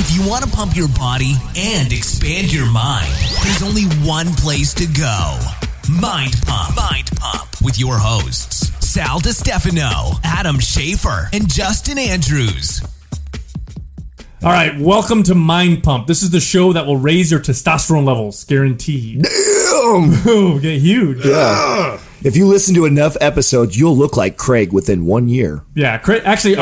If you want to pump your body and expand your mind, there's only one place to go. Mind Pump. Mind Pump. With your hosts, Sal DiStefano, Adam Schafer, and Justin Andrews. All right, welcome to Mind Pump. This is the show that will raise your testosterone levels, guaranteed. Damn! Get huge. Yeah. If you listen to enough episodes, you'll look like Craig within 1 year. Yeah, Craig, actually,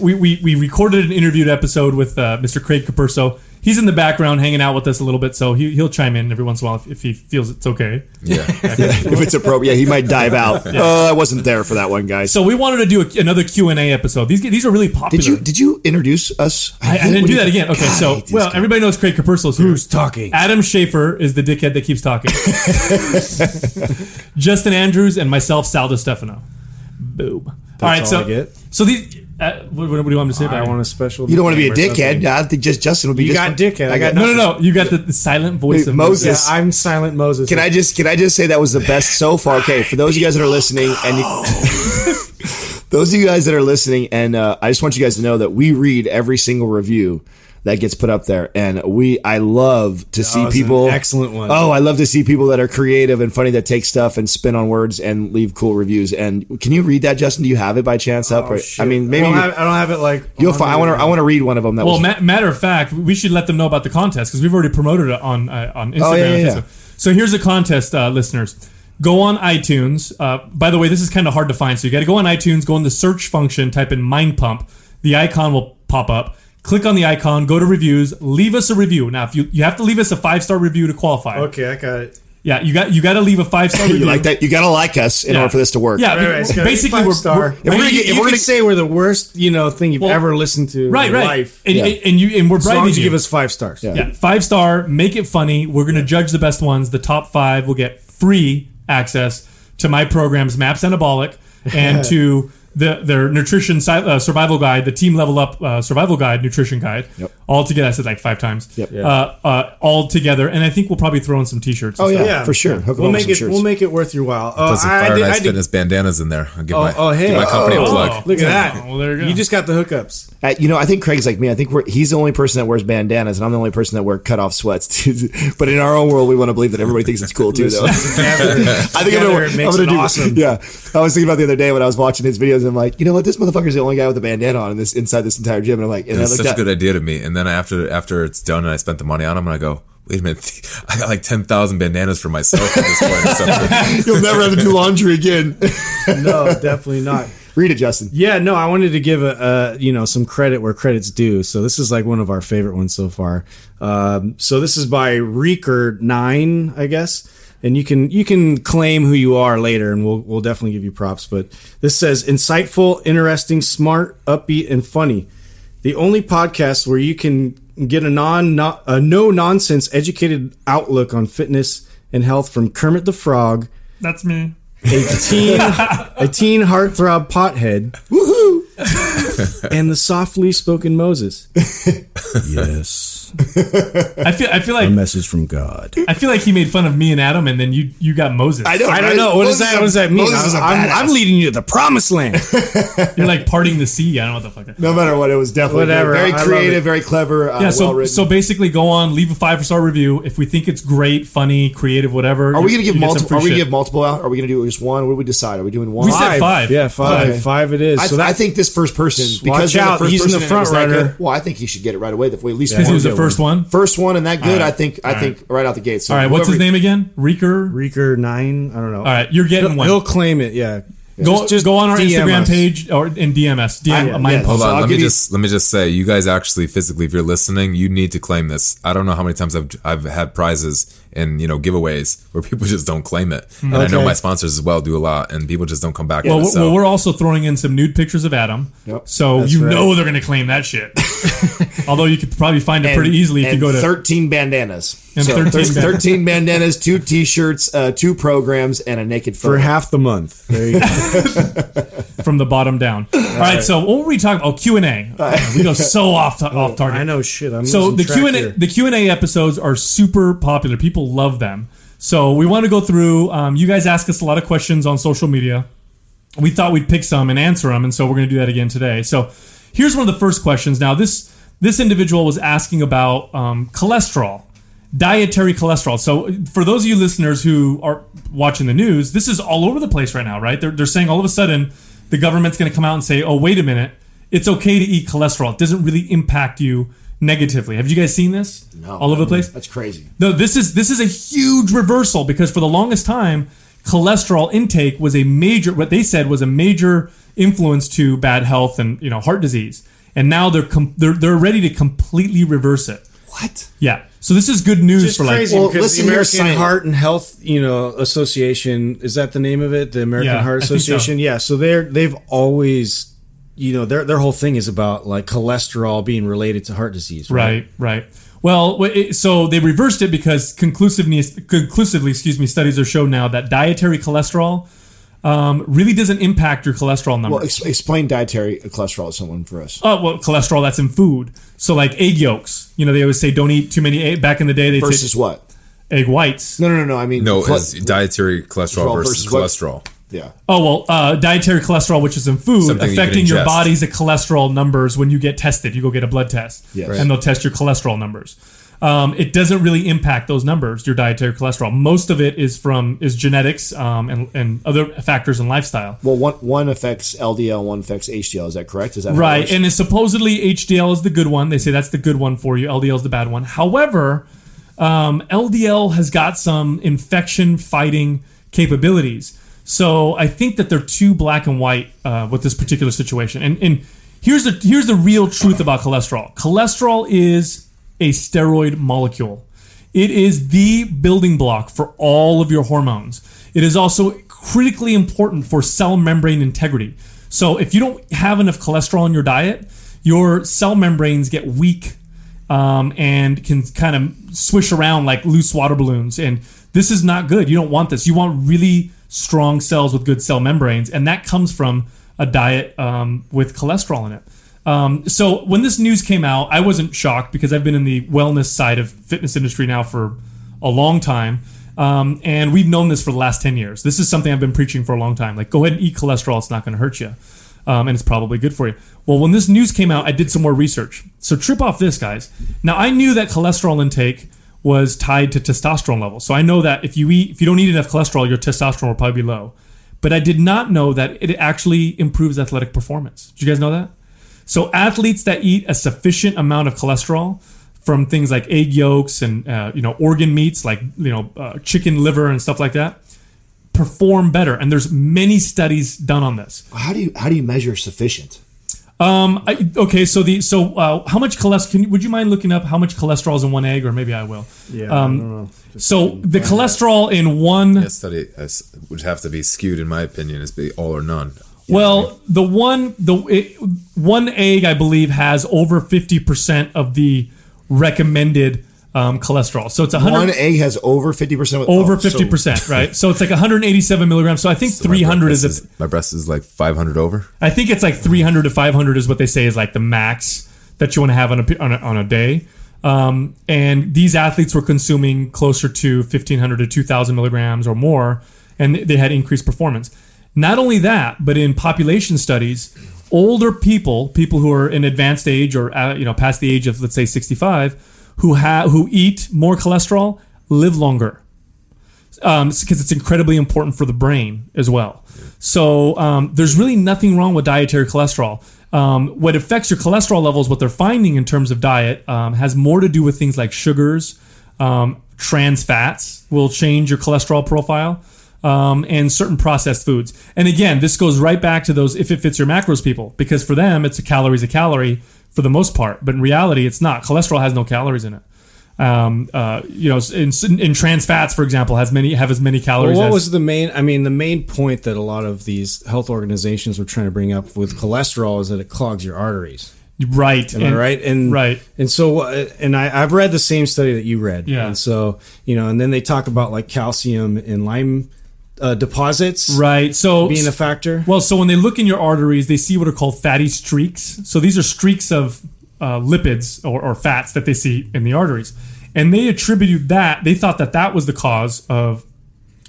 we recorded an interviewed episode with Mr. Craig Capurso. He's in the background hanging out with us a little bit, so he'll chime in every once in a while if he feels it's okay. Yeah. If it's appropriate. Yeah, he might dive out. Yeah. I wasn't there for that one, guys. So we wanted to do another Q&A episode. These are really popular. Did you introduce us? I didn't do that again. Okay, God, so everybody knows Craig Capurso's here. Who's talking? Adam Schafer is the dickhead that keeps talking. Justin Andrews and myself, Sal DiStefano. Boom. That's all right, so these... what do you want me to say about it? I want a special... You don't want to be a dickhead. I think Justin will be... You got dickhead. I got no. You got the silent voice of Moses. Yeah, I'm silent Moses. Can I just say that was the best so far? Okay, for those of you guys that are listening and... I just want you guys to know that we read every single review that gets put up there, and I love to see people... Excellent one. Oh, I love to see people that are creative and funny, that take stuff and spin on words and leave cool reviews. And can you read that, Justin? Do you have it by chance up? Shit. I mean, maybe I don't have it. Like, you'll find. I want to read one of them. Matter of fact, we should let them know about the contest because we've already promoted it on Instagram. Oh, yeah. So here's the contest, listeners. Go on iTunes. By the way, this is kind of hard to find, so you got to go on iTunes. Go in the search function, type in Mind Pump. The icon will pop up. Click on the icon, go to reviews, leave us a review. Now, if you have to leave us a 5-star review to qualify. Okay, I got it. Yeah, you got to leave a 5-star review. You like that? You got to like us in order for this to work. Yeah, right, basically we're the worst, thing you've ever listened to in life. And we're bribing you. As long as you give us 5 stars. Yeah, 5-star, make it funny. We're going to judge the best ones. The top 5 will get free access to my programs, Maps Anabolic, and to their nutrition survival guide, the Team Level Up survival guide, nutrition guide, all together. I said like 5 times. Yep. Yeah. All together, and I think we'll probably throw in some T-shirts. Oh yeah, for sure. Yeah. We'll make it worth your while. Put some Fire Fitness bandanas in there. I'll give my company a plug. Look at that! Well, there you go. You just got the hookups. I think Craig's like me. I think he's the only person that wears bandanas, and I'm the only person that wear cut-off sweats. But in our own world, we want to believe that everybody thinks it's cool too, though. I think it makes it awesome. Yeah, I was thinking about the other day when I was watching his videos. I'm like, you know what? This motherfucker's the only guy with a bandana on inside this entire gym. And I'm like, it's such a good idea to me. And then after it's done and I spent the money on him, and I go, wait a minute, I got like 10,000 bandanas for myself at this point. You'll never have to do laundry again. No, definitely not. Read it, Justin. Yeah, no, I wanted to give some credit where credit's due. So this is like one of our favorite ones so far. So this is by Reeker9, I guess. And you can claim who you are later, and we'll definitely give you props. But this says, insightful, interesting, smart, upbeat, and funny. The only podcast where you can get a no-nonsense, educated outlook on fitness and health from Kermit the Frog. That's me. A teen heartthrob pothead. Woohoo! And the softly spoken Moses. Yes. I feel like a message from God. I feel like he made fun of me and Adam, and then you got Moses. I don't know. What does that mean? I'm leading you to the promised land. You're like parting the sea. I don't know what the fuck. No matter what, it was definitely very creative, very clever. Yeah. So basically, go on, leave a 5-star review if we think it's great, funny, creative, whatever. Are we gonna give multiple? Are we gonna give multiple out? Are we gonna do just one? What did we decide? Are we doing one? We said 5. Yeah, 5. Okay. 5 it is. So I think this first person, because he's in the front runner. Well, I think he should get it right away. If we at least one. First one? First one, and that good, right. I think right out the gate. So all right, what's his name again? Reeker9, I don't know. All right, you're getting one. He'll claim it, yeah. Just go on our DM Instagram us. Page or in DMS. Hold on, let me just say, you guys actually physically, if you're listening, you need to claim this. I don't know how many times I've had prizes and giveaways where people just don't claim it. And I know my sponsors as well do a lot, and people just don't come back. Well, we're also throwing in some nude pictures of Adam, so know they're going to claim that shit. Although you could probably find it pretty easily if you go to 13 bandanas. And so 13 bandanas, 2 T-shirts, 2 programs, and a naked photo. For half the month. There you go. From the bottom down. All right, so what were we talking about? Oh, Q&A. We go so off target. I know shit. I'm so the Q&A episodes are super popular. People love them. So we want to go through. You guys ask us a lot of questions on social media. We thought we'd pick some and answer them, and so we're going to do that again today. So here's one of the first questions. Now, this... this individual was asking about cholesterol, dietary cholesterol. So for those of you listeners who are watching the news, this is all over the place right now, right? They're saying all of a sudden the government's going to come out and say, oh, wait a minute, it's okay to eat cholesterol. It doesn't really impact you negatively. Have you guys seen this? No. All over the place? That's crazy. No, this is a huge reversal, because for the longest time, cholesterol intake was a major, what they said was a major influence to bad health and, you know, heart disease. And now they're ready to completely reverse it. What? Yeah. So this is good news. Just for crazy, like, well, listen, the American Heart and Health, Association, is that the name of it? The American Heart Association. So. Yeah. So they've always. Their whole thing is about like cholesterol being related to heart disease. Right. Well, so they reversed it because conclusively, studies are shown now that dietary cholesterol really doesn't impact your cholesterol numbers. Well, explain dietary cholesterol to someone for us. Oh, well, cholesterol that's in food. So like egg yolks, they always say don't eat too many eggs. Back in the day, they versus what? Egg whites. No. I mean, dietary cholesterol versus cholesterol. What? Yeah. Oh, well, dietary cholesterol, which is in food, affecting your body's cholesterol numbers when you get tested. You go get a blood test, yes. And they'll test your cholesterol numbers. It doesn't really impact those numbers, your dietary cholesterol. Most of it is from genetics and other factors in lifestyle. Well, one affects LDL, one affects HDL. Is that correct? Is that right? And it's supposedly HDL is the good one. They say that's the good one for you. LDL is the bad one. However, LDL has got some infection-fighting capabilities. So I think that they're too black and white with this particular situation. And here's the real truth about cholesterol. Cholesterol is a steroid molecule. It is the building block for all of your hormones. It is also critically important for cell membrane integrity. So if you don't have enough cholesterol in your diet, your cell membranes get weak and can kind of swish around like loose water balloons. And this is not good. You don't want this. You want really strong cells with good cell membranes, and that comes from a diet with cholesterol in it. So when this news came out, I wasn't shocked because I've been in the wellness side of fitness industry now for a long time, and we've known this for the last 10 years. This is something I've been preaching for a long time. Like, go ahead and eat cholesterol. It's not going to hurt you, and it's probably good for you. Well, when this news came out, I did some more research. So trip off this, guys. Now, I knew that cholesterol intake was tied to testosterone levels. So I know that if you don't eat enough cholesterol, your testosterone will probably be low. But I did not know that it actually improves athletic performance. Do you guys know that? So athletes that eat a sufficient amount of cholesterol from things like egg yolks and organ meats like chicken liver and stuff like that perform better. And there's many studies done on this. How do you measure sufficient? How much cholesterol? Would you mind looking up how much cholesterol is in one egg, or maybe I will? Yeah. I don't know. The cholesterol in one study would have to be skewed, in my opinion, is be all or none. Well, one egg, I believe, has over 50% of the recommended cholesterol. So it's 100. One egg has over 50%. Over 50%, right? So it's like 187 milligrams. So I think 300 is my breast is like 500 over. I think it's like 300 to 500 is what they say is like the max that you want to have on a day. And these athletes were consuming closer to 1,500 to 2,000 milligrams or more, and they had increased performance. Not only that, but in population studies, older people who are in advanced age or past the age of, let's say, 65. Who eat more cholesterol live longer, because it's incredibly important for the brain as well. So there's really nothing wrong with dietary cholesterol. What affects your cholesterol levels, what they're finding in terms of diet, has more to do with things like sugars, trans fats will change your cholesterol profile, and certain processed foods. And again, this goes right back to those if it fits your macros people, because for them it's a calorie. For the most part, but in reality, it's not. Cholesterol has no calories in it. In trans fats, for example, have as many calories. Well, was the main? I mean, the main point that a lot of these health organizations were trying to bring up with cholesterol is that it clogs your arteries. Right. Am I right? And right. And so, and I've read the same study that you read. Yeah. And so, and then they talk about like calcium and lime deposits, right? So being a factor. Well, so when they look in your arteries, they see what are called fatty streaks. So these are streaks of lipids or fats that they see in the arteries, and they attributed that. They thought that was the cause of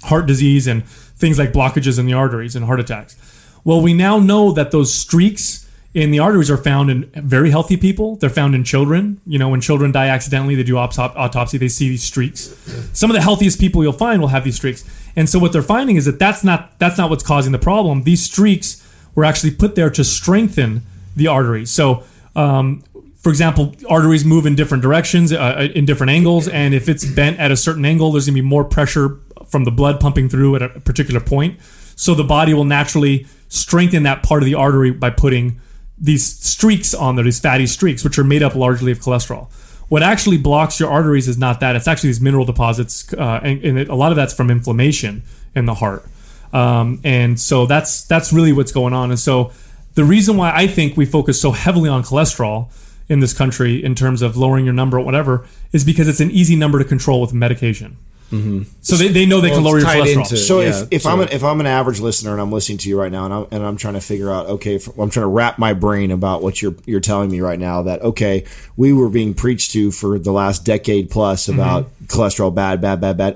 heart disease and things like blockages in the arteries and heart attacks. Well, we now know that those streaks And the arteries are found in very healthy people. They're found in children. You know, when children die accidentally, they do autopsy. They see these streaks. Some of the healthiest people you'll find will have these streaks. And so what they're finding is that that's not what's causing the problem. These streaks were actually put there to strengthen the arteries. So, for example, arteries move in different directions, in different angles. And if it's bent at a certain angle, there's going to be more pressure from the blood pumping through at a particular point. So the body will naturally strengthen that part of the artery by putting these streaks on there, these fatty streaks, which are made up largely of cholesterol. What actually blocks your arteries is not that. It's actually these mineral deposits, and a lot of that's from inflammation in the heart. And so that's really what's going on. And so the reason why I think we focus so heavily on cholesterol in this country in terms of lowering your number or whatever is because it's an easy number to control with medication. Mm-hmm. So they know they can lower your cholesterol. If I'm an average listener and I'm listening to you right now and I'm trying to figure out, I'm trying to wrap my brain about what you're telling me right now, that, okay, we were being preached to for the last decade plus about cholesterol, bad.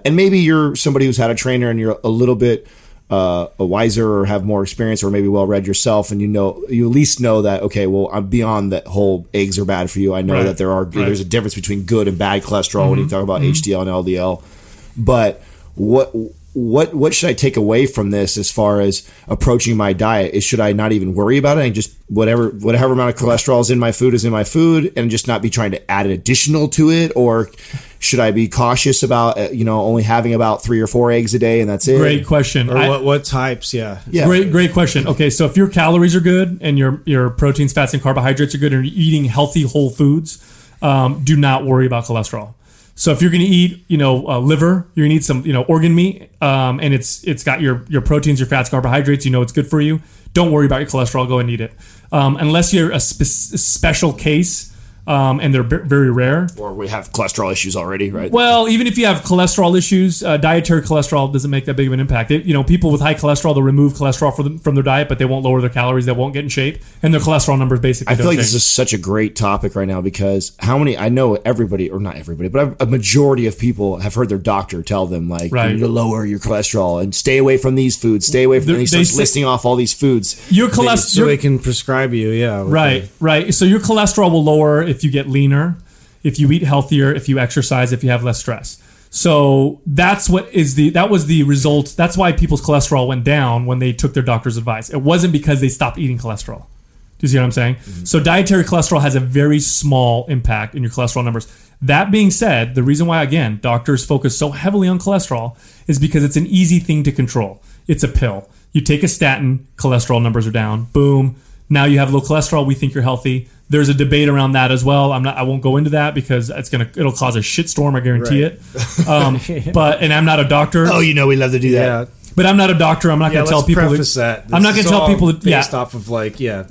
And maybe you're somebody who's had a trainer and you're a little bit wiser or have more experience or maybe well-read yourself. And, you at least know that, okay, well, I'm beyond that whole eggs are bad for you. I know that there's a difference between good and bad cholesterol when you talk about HDL and LDL. But what should I take away from this as far as approaching my diet? Is should I not even worry about it and just whatever amount of cholesterol is in my food and just not be trying to add an additional to it? Or should I be cautious about only having about 3 or 4 eggs a day and that's it? Great question. Or what types? Yeah. Great question. Okay, so if your calories are good and your proteins, fats, and carbohydrates are good and you're eating healthy whole foods, do not worry about cholesterol. So if you're going to eat, liver, you're going to eat some, organ meat, and it's got your proteins, your fats, carbohydrates, it's good for you. Don't worry about your cholesterol. Go and eat it. Unless you're a special case, and they're very rare. Or we have cholesterol issues already, right? Well, even if you have cholesterol issues, dietary cholesterol doesn't make that big of an impact. People with high cholesterol, they'll remove cholesterol from their diet, but they won't lower their calories. They won't get in shape. And their cholesterol numbers basically don't change. I feel like this is such a great topic right now because I know everybody, or not everybody, but a majority of people have heard their doctor tell them, you need to lower your cholesterol and stay away from these foods. Stay away from these. They listing off all these foods. Your cholesterol. So they can prescribe you, yeah. Right. So your cholesterol will lower if you get leaner, if you eat healthier, if you exercise, if you have less stress. So that was the result. That's why people's cholesterol went down when they took their doctor's advice. It wasn't because they stopped eating cholesterol. Do you see what I'm saying? Mm-hmm. So dietary cholesterol has a very small impact in your cholesterol numbers. That being said, the reason why, again, doctors focus so heavily on cholesterol is because it's an easy thing to control. It's a pill. You take a statin, cholesterol numbers are down. Boom. Now you have low cholesterol. We think you're healthy. There's a debate around that as well. I won't go into that because it'll cause a shitstorm. I guarantee it. But I'm not a doctor. Oh, we love to do that. But I'm not a doctor. I'm not going to tell people. Preface that. I'm not going to tell people. Based off of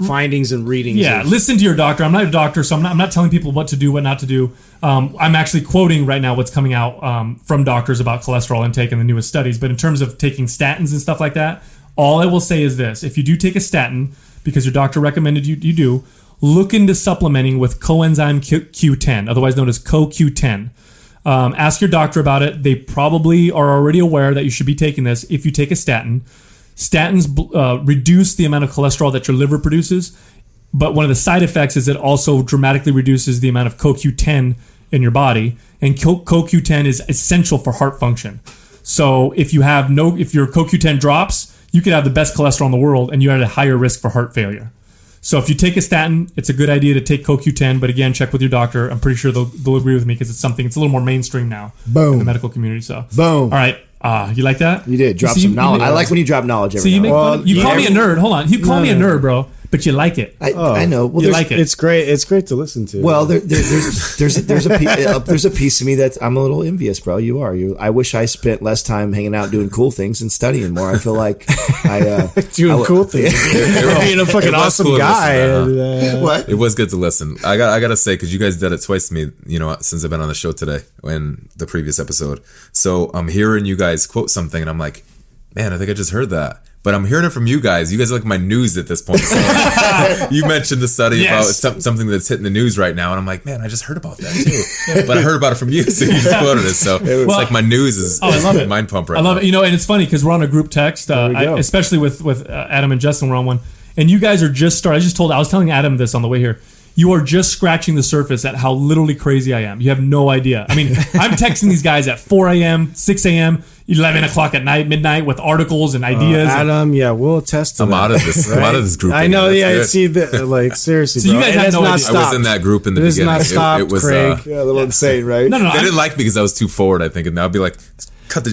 findings and readings. Yeah, listen to your doctor. I'm not a doctor, so I'm not telling people what to do, what not to do. I'm actually quoting right now what's coming out from doctors about cholesterol intake and the newest studies. But in terms of taking statins and stuff like that, all I will say is this: if you do take a statin because your doctor recommended you do. Look into supplementing with coenzyme Q10, otherwise known as CoQ10. Ask your doctor about it. They probably are already aware that you should be taking this if you take a statin. Statins reduce the amount of cholesterol that your liver produces, but one of the side effects is it also dramatically reduces the amount of CoQ10 in your body, and CoQ10 is essential for heart function. So if your CoQ10 drops, you could have the best cholesterol in the world, and you're at a higher risk for heart failure. So if you take a statin, it's a good idea to take CoQ10, but again, check with your doctor. I'm pretty sure they'll agree with me because it's a little more mainstream now in the medical community. So boom. All right. You like that? You did. Drop some knowledge. I like when you drop knowledge every now and then. You call me a nerd. Hold on. You call me a nerd, bro. But you like it. I know. Well, you like it. It's great. It's great to listen to. Well, there's a piece of me that I'm a little envious, bro. You are. I wish I spent less time hanging out doing cool things and studying more. I feel like cool things. You're being a fucking awesome cool guy. What? It was good to listen. I gotta say because you guys did it twice to me. Since I've been on the show today and the previous episode. So I'm hearing you guys quote something and I'm like, man, I think I just heard that. But I'm hearing it from you guys. You guys are like my news at this point. So you mentioned the study about something that's hitting the news right now. And I'm like, man, I just heard about that too. But I heard about it from you, so you just quoted it. So it's like my news is Mind Pump right now. I love it. And it's funny because we're on a group text, especially with Adam and Justin, we're on one. And you guys are just starting. I was telling Adam this on the way here. You are just scratching the surface at how literally crazy I am. You have no idea. I mean, I'm texting these guys at 4 a.m., 6 a.m., 11 o'clock at night, midnight, with articles and ideas. Adam, yeah, we'll attest to that. I'm out of this group. I know, yeah, see, like, seriously, so bro. You guys have no idea. Stopped. I was in that group in the beginning. It has not stopped, Craig. Yeah, a little insane, right? No, They didn't like me because I was too forward, I think, and I'd be like...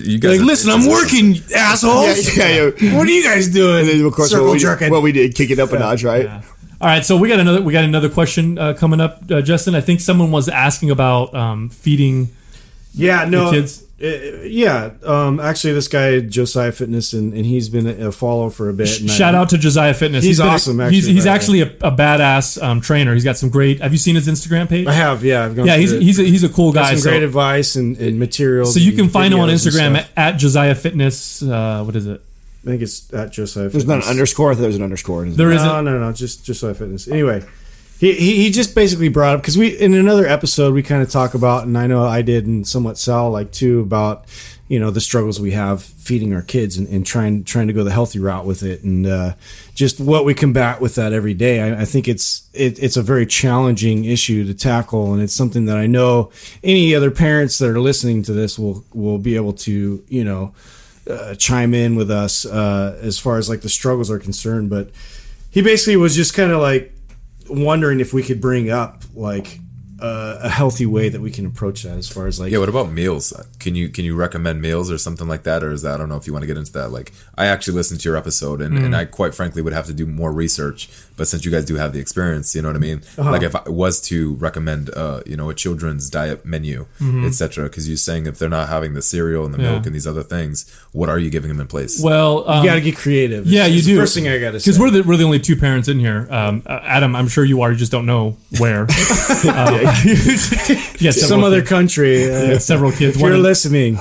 You guys like, listen, I'm working, assholes. Yeah. What are you guys doing? And then, of course, what we did, kick it up a notch, right? Yeah. All right, so we got another question coming up, Justin. I think someone was asking about feeding. The kids. Actually, this guy Josiah Fitness, and he's been a follower for a bit. Shout out to Josiah Fitness. He's awesome. He's actually a badass trainer. He's got some great. Have you seen his Instagram page? I have. Yeah, I've gone through it. He's a cool guy. Some great advice and materials. So you can find him on Instagram at Josiah Fitness. What is it? I think it's at Josiah Fitness. There's not an underscore. I thought there was an underscore. No. Just Josiah Fitness. Anyway. He just basically brought up, because we in another episode we kind of talk about, and I know I did, and somewhat Sal too, about the struggles we have feeding our kids and trying to go the healthy route with it, and just what we combat with that every day. I think it's a very challenging issue to tackle, and it's something that I know any other parents that are listening to this will be able to chime in with us as far as like the struggles are concerned. But he basically was just kind of like wondering if we could bring up like a healthy way that we can approach that as far as like what about meals? Can you recommend meals or something like that, or is that, I don't know if you want to get into that. Like, I actually listened to your episode and I quite frankly would have to do more research, but since you guys do have the experience, you know what I mean? Uh-huh. Like, if I was to recommend a children's diet menu, etc., because you're saying if they're not having the cereal and the milk and these other things, what are you giving them in place? Well, you got to get creative. Yeah, you do. First thing I got to say, because we're the only two parents in here. Adam, I'm sure you are. You just don't know where. Some other country. Several kids. If you're listening.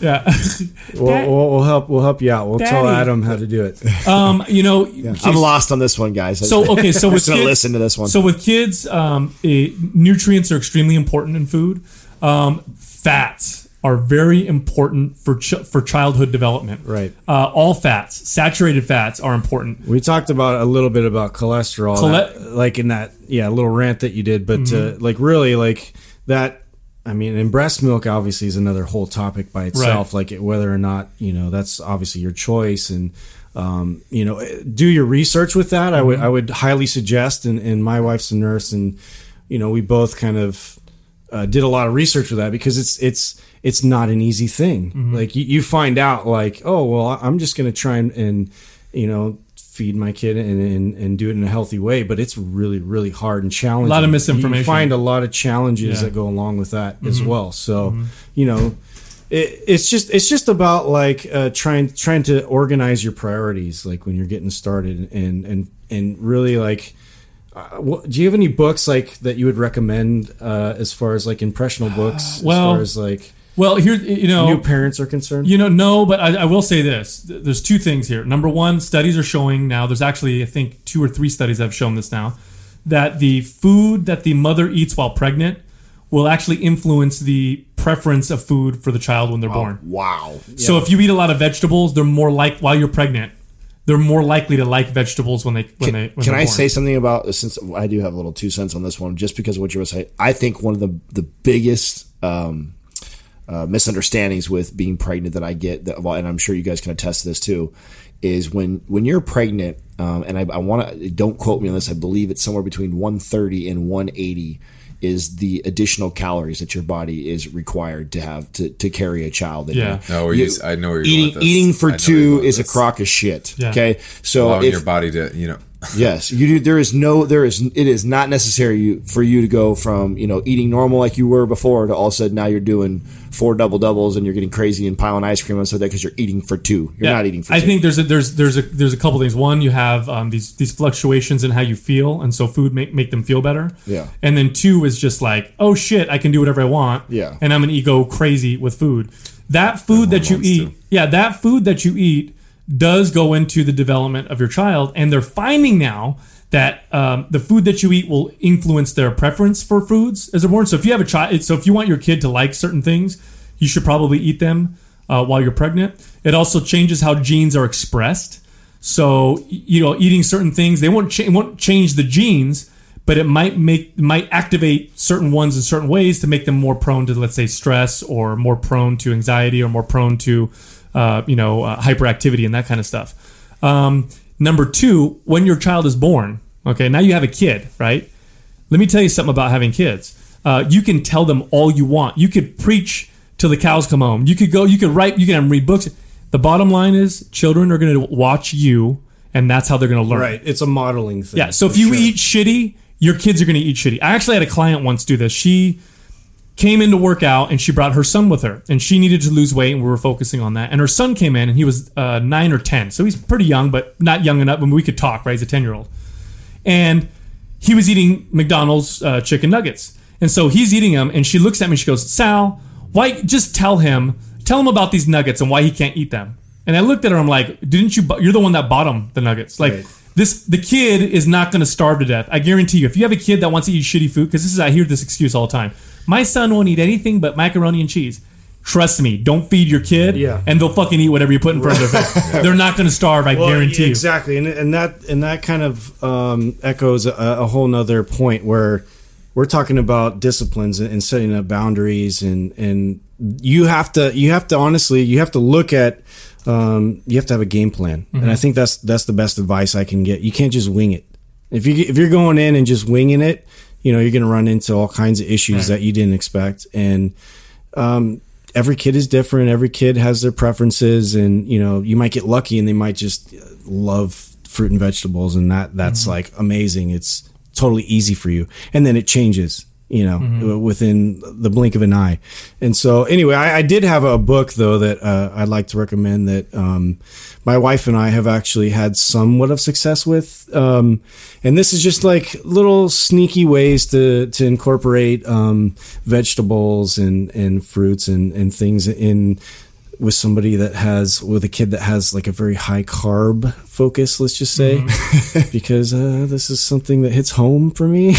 Yeah, we'll help you out. We'll tell Adam how to do it. I'm lost on this one, guys. So with kids, listen to this one. So with kids, nutrients are extremely important in food. Fats are very important for childhood development. Right. All fats, saturated fats, are important. We talked about a little bit about cholesterol, in that little rant that you did, but that. I mean, and breast milk obviously is another whole topic by itself, right? Like whether or not, that's obviously your choice, and, do your research with that. I would highly suggest, and my wife's a nurse, and, we both kind of did a lot of research with that, because it's not an easy thing. Mm-hmm. Like you find out like, oh, well, I'm just going to try and feed my kid and do it in a healthy way, but it's really, really hard and challenging. A lot of misinformation. You find a lot of challenges that go along with that as well. So, it's just about like trying to organize your priorities, like when you're getting started, and really like, do you have any books like that you would recommend as far as like impressional books, as far as like. Well, here, new parents are concerned. No, but I will say this. There's two things here. Number one, studies are showing now, there's actually, I think, 2 or 3 studies have shown this now, that the food that the mother eats while pregnant will actually influence the preference of food for the child when they're born. Wow. So if you eat a lot of vegetables, they're more like, while you're pregnant, they're more likely to like vegetables when they're born. Say something about, since I do have a little 2 cents on this one, just because of what you were saying. I think one of the biggest... misunderstandings with being pregnant that I get, and I'm sure you guys can attest to this too, is when you're pregnant, and I want to, don't quote me on this, I believe it's somewhere between 130 and 180 is the additional calories that your body is required to have to carry a child. I know where you're going with this. Eating for two is a crock of shit. Yeah. Okay, so allowing your body to yes, you do. It is not necessary for you to go from, eating normal like you were before to all of a sudden now you're doing 4 double doubles and you're getting crazy and piling ice cream on something because you're eating for two. You're not eating for two. I think there's a couple things. One, you have these fluctuations in how you feel, and so food make them feel better. Yeah. And then 2 is just like, oh shit, I can do whatever I want. Yeah. And I'm gonna go crazy with food. That food that you eat. Too. Yeah, that food that you eat does go into the development of your child, and they're finding now that the food that you eat will influence their preference for foods as they're born. So if you have a child, so if you want your kid to like certain things, you should probably eat them while you're pregnant. It also changes how genes are expressed. So, you know, eating certain things, they won't change the genes, but it might activate certain ones in certain ways to make them more prone to, let's say, stress, or more prone to anxiety, or more prone to, hyperactivity and that kind of stuff. Number two, when your child is born, okay, now you have a kid, right? Let me tell you something about having kids. You can tell them all you want. You could preach till the cows come home. You could go, you could write, you can read books. The bottom line is children are going to watch you, and that's how they're going to learn. Right. It's a modeling thing. Yeah. So if you eat shitty, your kids are going to eat shitty. I actually had a client once do this. She came in to work out, and she brought her son with her, and she needed to lose weight, and we were focusing on that. And her son came in, and he was 9 or 10. So he's pretty young, but not young enough. I mean, we could talk, right? He's a 10-year-old. And he was eating McDonald's chicken nuggets. And so he's eating them, and she looks at me, and she goes, Sal, why? Just tell him about these nuggets and why he can't eat them. And I looked at her, I'm like, you're the one that bought him the nuggets. Like, right. The kid is not going to starve to death. I guarantee you. If you have a kid that wants to eat shitty food, because I hear this excuse all the time. My son won't eat anything but macaroni and cheese. Trust me, don't feed your kid, and they'll fucking eat whatever you put in front of their face. They're not going to starve, I guarantee you. Exactly, and that kind of echoes a whole nother point where we're talking about disciplines and setting up boundaries, and you have to look at, you have to have a game plan, mm-hmm. and I think that's the best advice I can get. You can't just wing it. If you're going in and just winging it, you know you're going to run into all kinds of issues that you didn't expect, and every kid is different. Every kid has their preferences, and you know you might get lucky, and they might just love fruit and vegetables, and that's mm-hmm. like amazing. It's totally easy for you, and then it changes, you know, mm-hmm. within the blink of an eye. And so, anyway, I did have a book though that I'd like to recommend that my wife and I have actually had somewhat of success with. And this is just like little sneaky ways to incorporate vegetables and fruits and things in with somebody that has, with a kid that has like a very high carb focus, let's just say, mm-hmm. because this is something that hits home for me.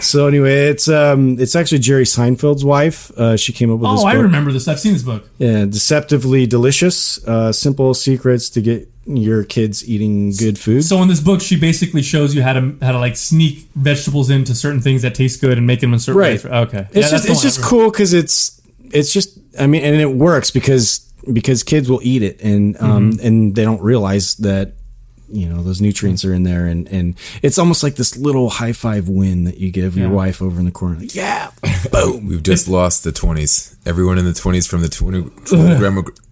So anyway, it's actually Jerry Seinfeld's wife. She came up with this book. I remember this. I've seen this book. Yeah, Deceptively Delicious, Simple Secrets to Get Your Kids Eating Good Food. So in this book, she basically shows you how to like sneak vegetables into certain things that taste good and make them in certain ways. Okay. It's just cool because it's just, I mean, and it works because kids will eat it and mm-hmm. and they don't realize that, you know, those nutrients are in there, and it's almost like this little high five win that you give your wife over in the corner. Like, yeah, boom. We've just lost the 20s. Everyone in the 20s from the 20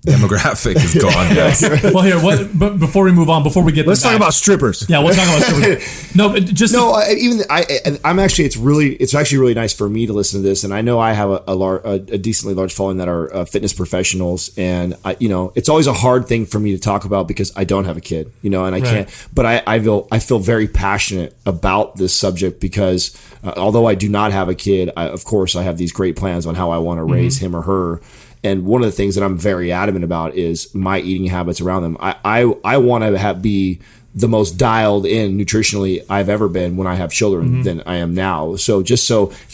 demographic is gone. Guys. Well, here, but before we move on, let's talk about strippers. Yeah, we'll talk about strippers. It's actually really nice for me to listen to this, and I know I have a decently large following that are fitness professionals, and I, you know, it's always a hard thing for me to talk about because I don't have a kid, you know, and I can't. But I feel very passionate about this subject because although I do not have a kid, I have these great plans on how I want to raise him or her. And one of the things that I'm very adamant about is my eating habits around them. I want to be the most dialed in nutritionally I've ever been when I have children than I am now. So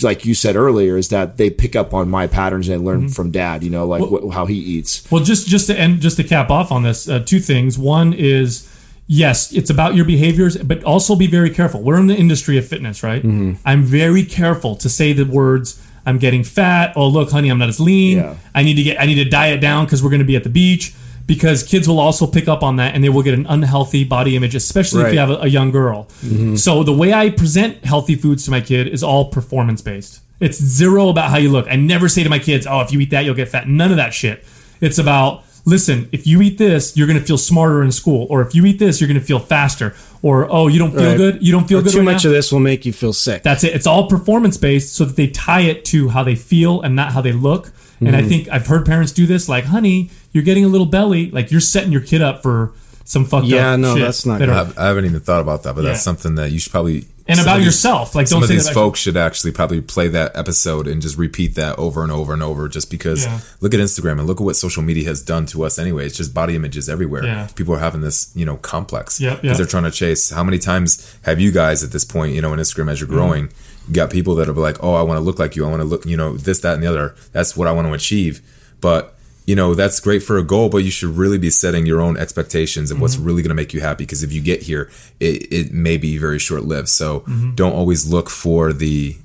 like you said earlier, is that they pick up on my patterns and learn from dad, you know, like how he eats. Well, just to cap off on this, two things. One is, yes, it's about your behaviors, but also be very careful. We're in the industry of fitness, right? Mm-hmm. I'm very careful to say the words, I'm getting fat. Oh, look, honey, I'm not as lean. Yeah. I need to diet down because we're going to be at the beach, because kids will also pick up on that and they will get an unhealthy body image, especially if you have a young girl. Mm-hmm. So the way I present healthy foods to my kid is all performance based. It's zero about how you look. I never say to my kids, oh, if you eat that, you'll get fat. None of that shit. It's about, listen, if you eat this, you're going to feel smarter in school. Or if you eat this, you're going to feel faster. Or, oh, you don't feel good. You don't feel good right now. Too much of this will make you feel sick. That's it. It's all performance-based so that they tie it to how they feel and not how they look. Mm-hmm. And I think I've heard parents do this. Like, honey, you're getting a little belly. Like, you're setting your kid up for some fucked up shit. Yeah, no, that's not good. I haven't even thought about that, but that's something that you should probably... And about yourself. Like, don't say that. Some of these folks should actually probably play that episode and just repeat that over and over and over, just because look at Instagram and look at what social media has done to us anyway. It's just body images everywhere. Yeah. People are having this, you know, complex because they're trying to chase. How many times have you guys at this point, you know, on Instagram as you're growing, you got people that are like, oh, I want to look like you. I want to look, you know, this, that, and the other. That's what I want to achieve. But you know, that's great for a goal, but you should really be setting your own expectations of what's really going to make you happy. Because if you get here, it may be very short-lived. So don't always look for the,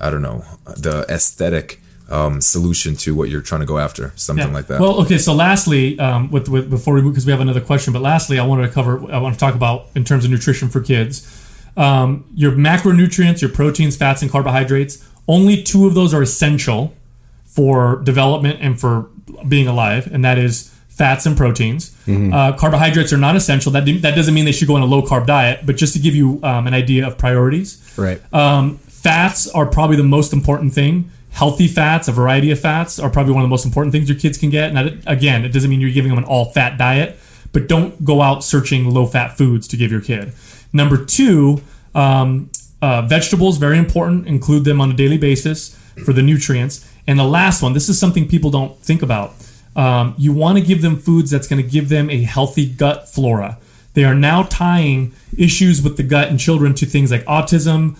I don't know, the aesthetic solution to what you're trying to go after, something like that. Well, okay. So lastly, with before we move, because we have another question, but lastly, I want to talk about in terms of nutrition for kids, your macronutrients, your proteins, fats, and carbohydrates. Only two of those are essential for development and for being alive, and that is fats and proteins. Carbohydrates are not essential. That doesn't mean they should go on a low carb diet, but just to give you an idea of priorities. Right. Fats are probably the most important thing. Healthy fats, a variety of fats, are probably one of the most important things your kids can get. And again, it doesn't mean you're giving them an all-fat diet, but don't go out searching low-fat foods to give your kid. Number two, vegetables, very important. Include them on a daily basis for the nutrients. And the last one, this is something people don't think about. You want to give them foods that's going to give them a healthy gut flora. They are now tying issues with the gut in children to things like autism,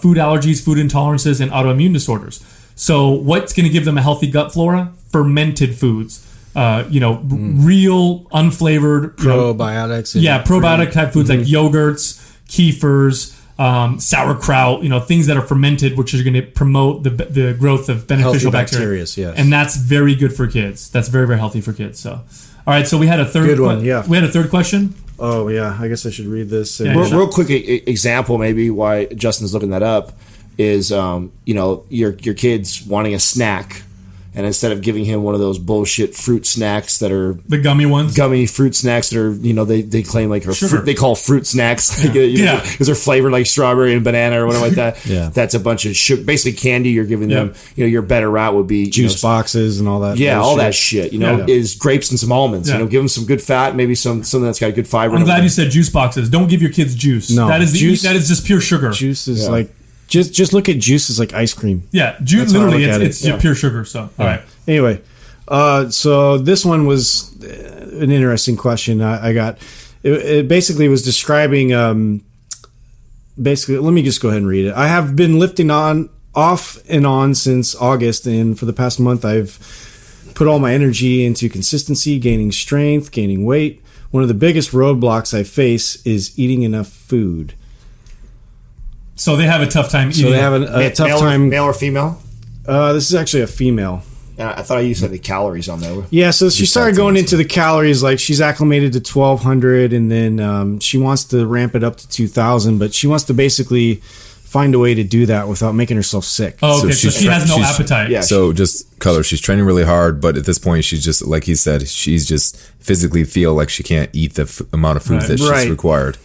food allergies, food intolerances, and autoimmune disorders. So what's going to give them a healthy gut flora? Fermented foods, real unflavored probiotics. Probiotic type foods like yogurts, kefirs, sauerkraut, things that are fermented, which are going to promote the growth of beneficial bacteria. Yes. And that's very good for kids. That's very, very healthy for kids. So, all right. So we had a third one. Yeah. We had a third question. Oh yeah. I guess I should read this. Yeah, real quick example, maybe why Justin's looking that up. Is your kid's wanting a snack, and instead of giving him one of those bullshit fruit snacks that are the gummy ones, gummy fruit snacks that are they claim like are they call fruit snacks because they're flavored like strawberry and banana or whatever like that. That's a bunch of basically candy you're giving them. Your better route would be juice boxes and all that. Yeah, all that shit. Is grapes and some almonds. Give them some good fat, maybe something that's got good fiber. I'm glad you said juice boxes. Don't give your kids juice. No, that is just pure sugar. Juice is like. Just look at juices like ice cream. Yeah, juice literally it's pure sugar. So all right. Anyway, so this one was an interesting question I got. It basically was describing. Basically, let me just go ahead and read it. I have been lifting off and on since August, and for the past month, I've put all my energy into consistency, gaining strength, gaining weight. One of the biggest roadblocks I face is eating enough food. So they have a tough time eating. So they have a tough time. Male or female? This is actually a female. I thought you said the calories on there. Yeah, so she started going into the calories. Like she's acclimated to 1,200, and then she wants to ramp it up to 2,000. But she wants to basically find a way to do that without making herself sick. Oh, okay. So she has no appetite. Yeah. So just color. She's training really hard, but at this point, she's just like he said. She's just physically feel like she can't eat the amount of food that she's required.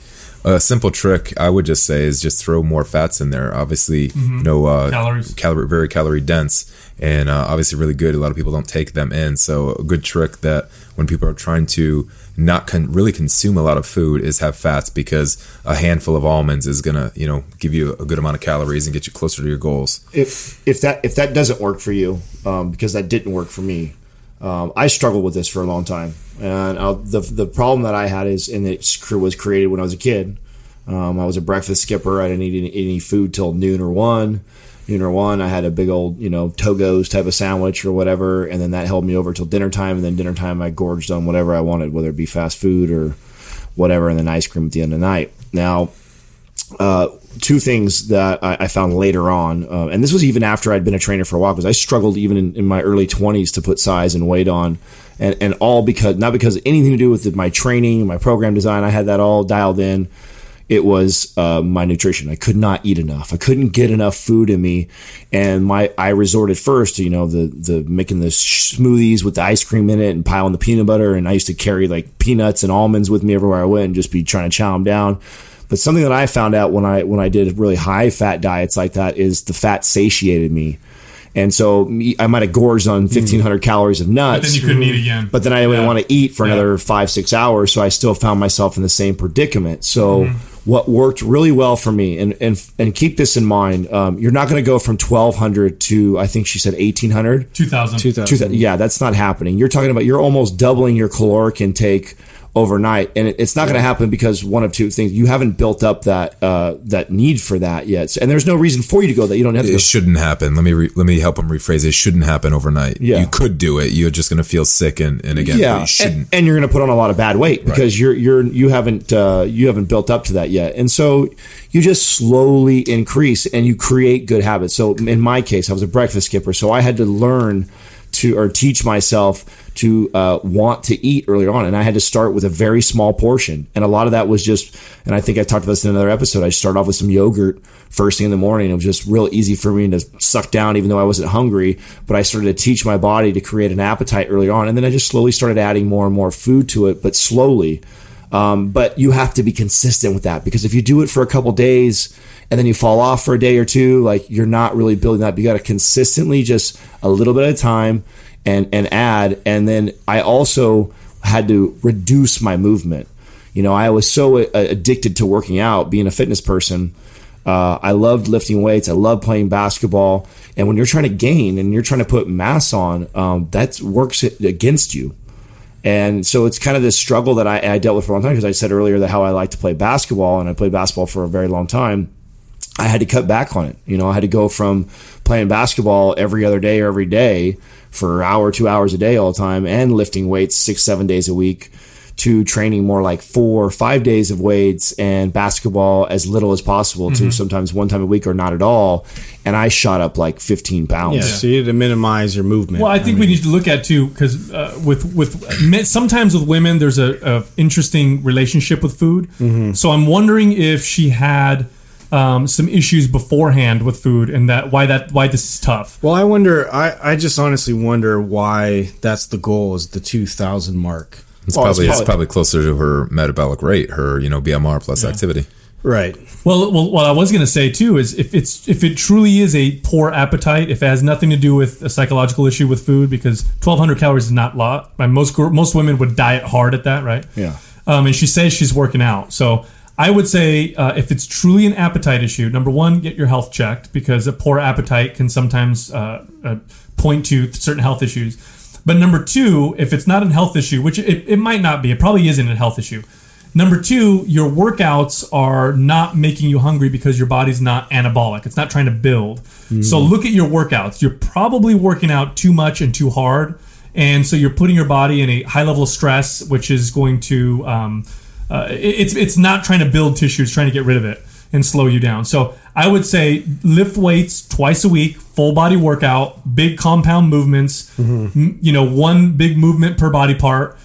A simple trick I would just say is just throw more fats in there. Obviously, calories, very calorie dense, and obviously really good. A lot of people don't take them in. So a good trick that when people are trying to not really consume a lot of food is have fats, because a handful of almonds is gonna give you a good amount of calories and get you closer to your goals. If that doesn't work for you, because that didn't work for me. I struggled with this for a long time, and the problem that I had is, and it was created when I was a kid. I was a breakfast skipper. I didn't eat any food till noon or one. I had a big old Togo's type of sandwich or whatever, and then that held me over till dinner time. And then dinner time, I gorged on whatever I wanted, whether it be fast food or whatever, and then ice cream at the end of the night. Now, two things that I found later on, and this was even after I'd been a trainer for a while, because I struggled even in my early 20s to put size and weight on, and all because, not because of anything to do with my training, my program design, I had that all dialed in. It was my nutrition. I could not eat enough. I couldn't get enough food in me, and I resorted first to the making the smoothies with the ice cream in it and piling the peanut butter, and I used to carry like peanuts and almonds with me everywhere I went and just be trying to chow them down. But something that I found out when I did really high fat diets like that is the fat satiated me. And so I might have gorged on 1,500 calories of nuts. But then you couldn't eat again. But then I didn't want to eat for another 5-6 hours. So I still found myself in the same predicament. So what worked really well for me, and keep this in mind, you're not going to go from 1,200 to, I think she said 1,800? 2,000. 2,000. Yeah, that's not happening. You're talking about you're almost doubling your caloric intake overnight. And it's not going to happen because one of two things: you haven't built up that that need for that yet, so, and there's no reason for you to go that you don't have to. It shouldn't happen. Let me help them rephrase. It shouldn't happen overnight. Yeah. You could do it. You're just going to feel sick and again, yeah, you shouldn't. And you're going to put on a lot of bad weight because you haven't built up to that yet. And so you just slowly increase and you create good habits. So in my case, I was a breakfast skipper, so I had to learn teach myself to want to eat earlier on. And I had to start with a very small portion. And a lot of that was just, and I think I talked about this in another episode, I started off with some yogurt first thing in the morning. It was just real easy for me to suck down, even though I wasn't hungry. But I started to teach my body to create an appetite early on. And then I just slowly started adding more and more food to it, but slowly. But you have to be consistent with that, because if you do it for a couple days and then you fall off for a day or two, like, you're not really building that. You got to consistently, just a little bit at a time, and add. And then I also had to reduce my movement. You know, I was so addicted to working out, being a fitness person. I loved lifting weights. I loved playing basketball. And when you're trying to gain and you're trying to put mass on, that works against you. And so it's kind of this struggle that I dealt with for a long time, because I said earlier that how I like to play basketball, and I played basketball for a very long time. I had to cut back on it. You know, I had to go from playing basketball every other day or every day for an hour, 2 hours a day all the time, and lifting weights 6-7 days a week, to training more like 4 or 5 days of weights and basketball as little as possible, to sometimes one time a week or not at all. And I shot up like 15 pounds. Yeah, so you had to minimize your movement. Well, I think we need to look at too, because with sometimes with women, there's a interesting relationship with food. Mm-hmm. So I'm wondering if she had some issues beforehand with food, and why this is tough. Well, I wonder, I just honestly wonder why that's the goal, is the 2,000 mark. It's probably closer to her metabolic rate, her BMR plus activity. Right. Well, what I was going to say too is if it truly is a poor appetite, if it has nothing to do with a psychological issue with food, because 1,200 calories is not a lot. Most women would diet hard at that, right? Yeah. And she says she's working out, so I would say if it's truly an appetite issue, number one, get your health checked, because a poor appetite can sometimes point to certain health issues. But number two, if it's not a health issue, which it might not be, it probably isn't a health issue. Number two, your workouts are not making you hungry because your body's not anabolic. It's not trying to build. Mm. So look at your workouts. You're probably working out too much and too hard. And so you're putting your body in a high level of stress, which is going to, it's not trying to build tissue. It's trying to get rid of it and slow you down. So I would say lift weights twice a week, full body workout, big compound movements, one big movement per body part.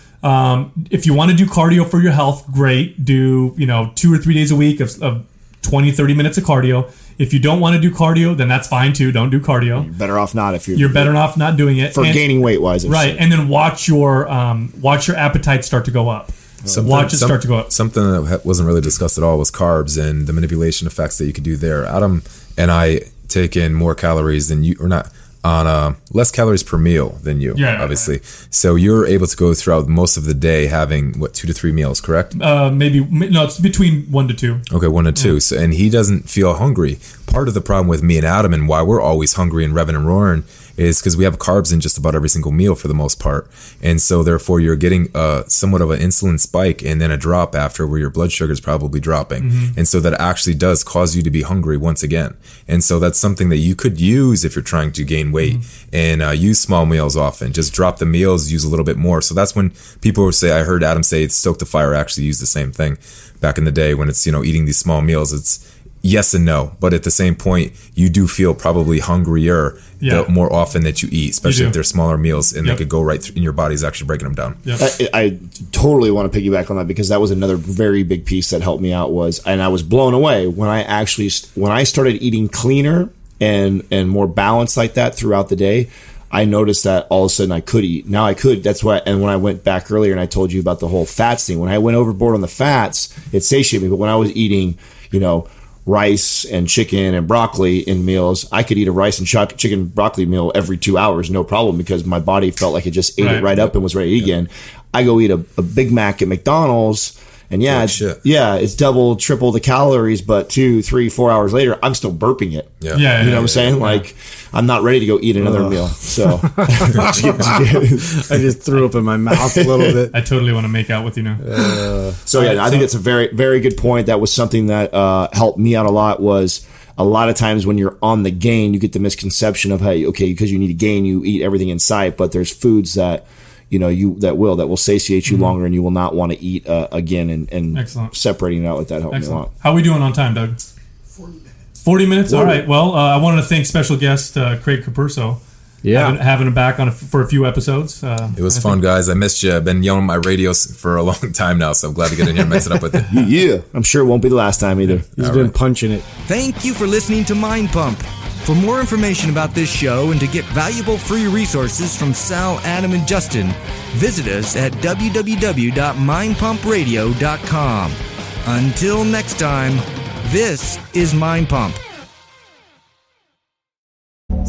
If you want to do cardio for your health, great. Do 2 or 3 days a week of 20, 30 minutes of cardio. If you don't want to do cardio, then that's fine too. Don't do cardio. You're better off not. If you're better off not doing it for gaining weight wise. Right. And then watch your appetite start to go up. Start to go up. Something that wasn't really discussed at all was carbs and the manipulation effects that you could do there. Adam and I take in more calories than you, or not, on less calories per meal than you, obviously. Yeah. So you're able to go throughout most of the day having, 2 to 3 meals, correct? It's between 1 to 2. Okay, 1 to 2. So, and he doesn't feel hungry. Part of the problem with me and Adam, and why we're always hungry and revving and roaring, is because we have carbs in just about every single meal for the most part. And so therefore you're getting somewhat of an insulin spike and then a drop after, where your blood sugar is probably dropping. Mm-hmm. And so that actually does cause you to be hungry once again. And so that's something that you could use if you're trying to gain weight, and use small meals often. Just drop the meals, use a little bit more. So that's when people say, I heard Adam say, stoke the fire, actually use the same thing back in the day when it's, eating these small meals. It's yes and no, but at the same point, you do feel probably hungrier the more often that you eat, especially if they're smaller meals, and they could go right through, and your body's actually breaking them down. Yep. I totally want to piggyback on that, because that was another very big piece that helped me out and I was blown away when I started eating cleaner and more balanced like that throughout the day. I noticed that all of a sudden I could eat. Now I could. That's why. And when I went back earlier and I told you about the whole fats thing, when I went overboard on the fats, it satiated me. But when I was eating, rice and chicken and broccoli in meals, I could eat a rice and chicken broccoli meal every 2 hours, no problem, because my body felt like it just ate it right up and was ready to eat again. I go eat a Big Mac at McDonald's And yeah, it's double, triple the calories, but 2, 3, 4 hours later, I'm still burping it. You know what I'm saying? Yeah. Like, I'm not ready to go eat another meal. So I just threw up in my mouth a little bit. I totally want to make out with you now. I think it's a very, very good point. That was something that helped me out a lot. Was a lot of times when you're on the gain, you get the misconception of, hey, okay, because you need to gain, you eat everything in sight. But there's foods that, you know, that will satiate you longer, and you will not want to eat again. And Excellent. Separating it out with that helped me a lot. How are we doing on time, Doug? 40 minutes. All right. Well, I wanted to thank special guest Craig Capurso. Yeah, having him back on for a few episodes. It was fun, guys. I missed you. I've been yelling on my radio for a long time now, so I'm glad to get in here and mess it up with it. Yeah, I'm sure it won't be the last time either. He's been punching it. Thank you for listening to Mind Pump. For more information about this show and to get valuable free resources from Sal, Adam, and Justin, visit us at www.mindpumpradio.com. Until next time, this is Mind Pump.